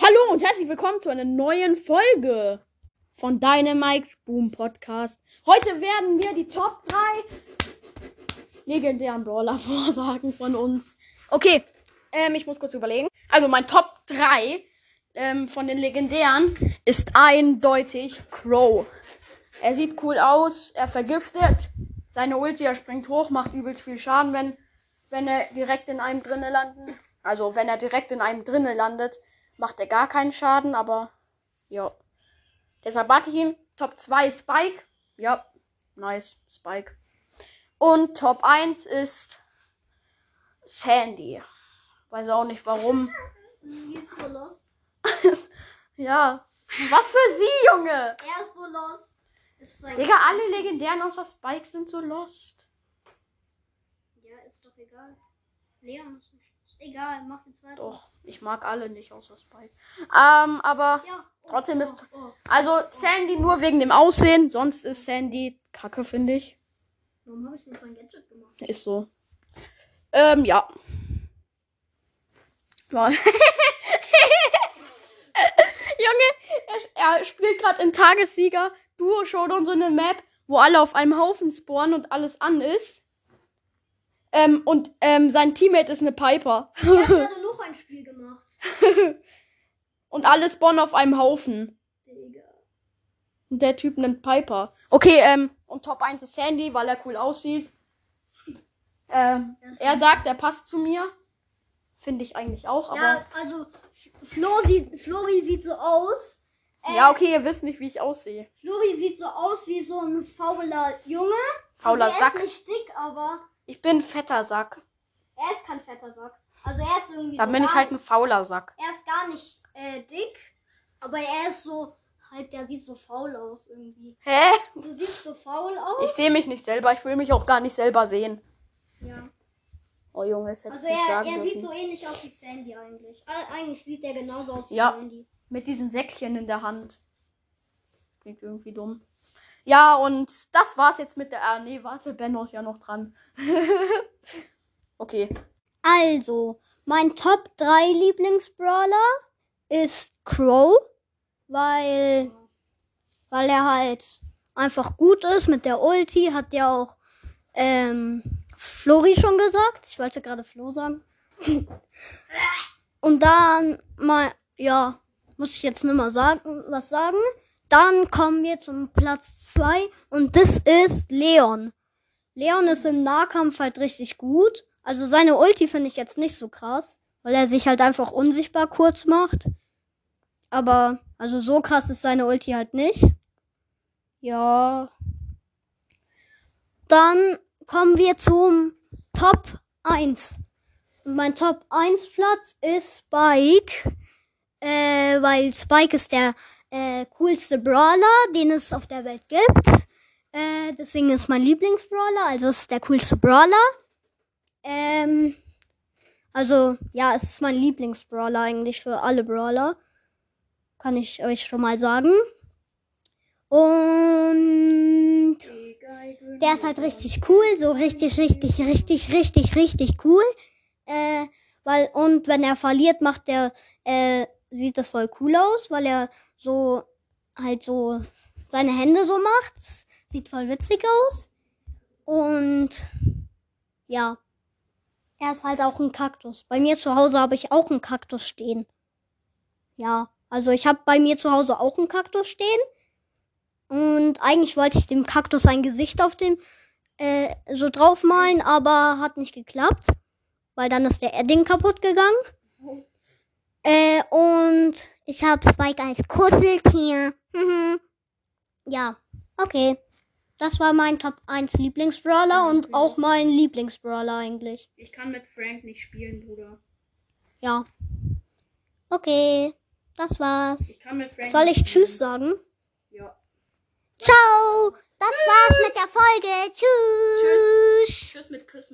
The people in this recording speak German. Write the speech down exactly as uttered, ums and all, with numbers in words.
Hallo und herzlich willkommen zu einer neuen Folge von Dynamike's Boom Podcast. Heute werden wir die Top drei legendären Brawler vorsagen von uns. Okay, ähm, ich muss kurz überlegen. Also mein Top drei ähm, von den legendären ist eindeutig Crow. Er sieht cool aus, er vergiftet, seine Ulti, er springt hoch, macht übelst viel Schaden, wenn, wenn er direkt in einem drinne landet. Also wenn er direkt in einem drinne landet, macht er gar keinen Schaden, aber ja. Deshalb mag ich ihn. Top zwei ist Spike. Ja, nice, Spike. Und Top eins ist Sandy. Weiß auch nicht warum. Sie ist so lost. Ja. Was für sie, Junge? Er ist so lost. Digga, alle legendären außer Spike sind so lost. Ja, ist doch egal. Leon ist nicht. Egal, mach den zweiten. Doch, ich mag alle nicht außer Spike. Ähm, aber ja, oh, trotzdem ist. Oh, oh, also oh. Sandy nur wegen dem Aussehen, sonst ist Sandy kacke, finde ich. Warum habe ich denn so ein Gadget gemacht? Ist so. Ähm, ja. Junge, er, er spielt gerade im Tagessieger. Du schon uns so eine Map, wo alle auf einem Haufen spawnen und alles an ist. Ähm, und ähm, sein Teammate ist eine Piper. Ich hab gerade noch ein Spiel gemacht. Und alle spawnen auf einem Haufen. Digga. Und der Typ nimmt Piper. Okay, ähm, und Top eins ist Sandy, weil er cool aussieht. Ähm, er sagt, er passt zu mir. Finde ich eigentlich auch, aber. Ja, also, Flo sieht, Flori sieht so aus. Äh, ja, okay, ihr wisst nicht, wie ich aussehe. Flori sieht so aus wie so ein fauler Junge. Fauler also, er Sack. Er ist nicht dick, aber. Ich bin fetter Sack. Er ist kein fetter Sack. Also er ist irgendwie Dann so bin ich halt ein fauler Sack. Er ist gar nicht äh, dick, aber er ist so, halt, der sieht so faul aus irgendwie. Hä? Du siehst so faul aus. Ich sehe mich nicht selber, ich will mich auch gar nicht selber sehen. Ja. Oh Junge, das hätte also ich nicht sagen Also er dürfen. Sieht so ähnlich aus wie Sandy eigentlich. Äh, eigentlich sieht er genauso aus wie ja, Sandy. Mit diesen Säckchen in der Hand. Klingt irgendwie dumm. Ja, und das war's jetzt mit der... Ah, nee, warte, Benno ist ja noch dran. Okay. Also, mein Top drei Lieblingsbrawler ist Crow, weil, weil er halt einfach gut ist mit der Ulti, hat ja auch ähm, Flori schon gesagt. Ich wollte gerade Flo sagen. Und dann, mal, ja, muss ich jetzt nicht mal sagen, was sagen. Dann kommen wir zum Platz zwei und das ist Leon. Leon ist im Nahkampf halt richtig gut. Also seine Ulti finde ich jetzt nicht so krass, weil er sich halt einfach unsichtbar kurz macht. Aber also so krass ist seine Ulti halt nicht. Ja. Dann kommen wir zum Top eins. Und mein Top eins Platz ist Spike, äh, weil Spike ist der... Äh, coolste Brawler, den es auf der Welt gibt. Äh, deswegen ist mein Lieblingsbrawler, also ist der coolste Brawler. Ähm, also, ja, es ist mein Lieblingsbrawler eigentlich für alle Brawler. Kann ich euch schon mal sagen. Und der ist halt richtig cool, so richtig, richtig, richtig, richtig, richtig cool. Äh, weil, und wenn er verliert, macht der, äh, sieht das voll cool aus, weil er so, halt so, seine Hände so macht. Sieht voll witzig aus. Und, ja. Er ist halt auch ein Kaktus. Bei mir zu Hause habe ich auch einen Kaktus stehen. Ja, also ich habe bei mir zu Hause auch einen Kaktus stehen. Und eigentlich wollte ich dem Kaktus ein Gesicht auf dem, äh, so draufmalen, aber hat nicht geklappt. Weil dann ist der Edding kaputt gegangen. Äh, und ich habe Spike als Kuscheltier. Mhm. Ja, okay. Das war mein Top eins Lieblingsbrawler und natürlich auch mein Lieblingsbrawler eigentlich. Ich kann mit Frank nicht spielen, Bruder. Ja. Okay, das war's. Ich kann mit Frank Soll ich Tschüss sagen? Ja. Ciao! Das war's mit der Folge. Tschüss! Tschüss, Tschüss mit Küssen.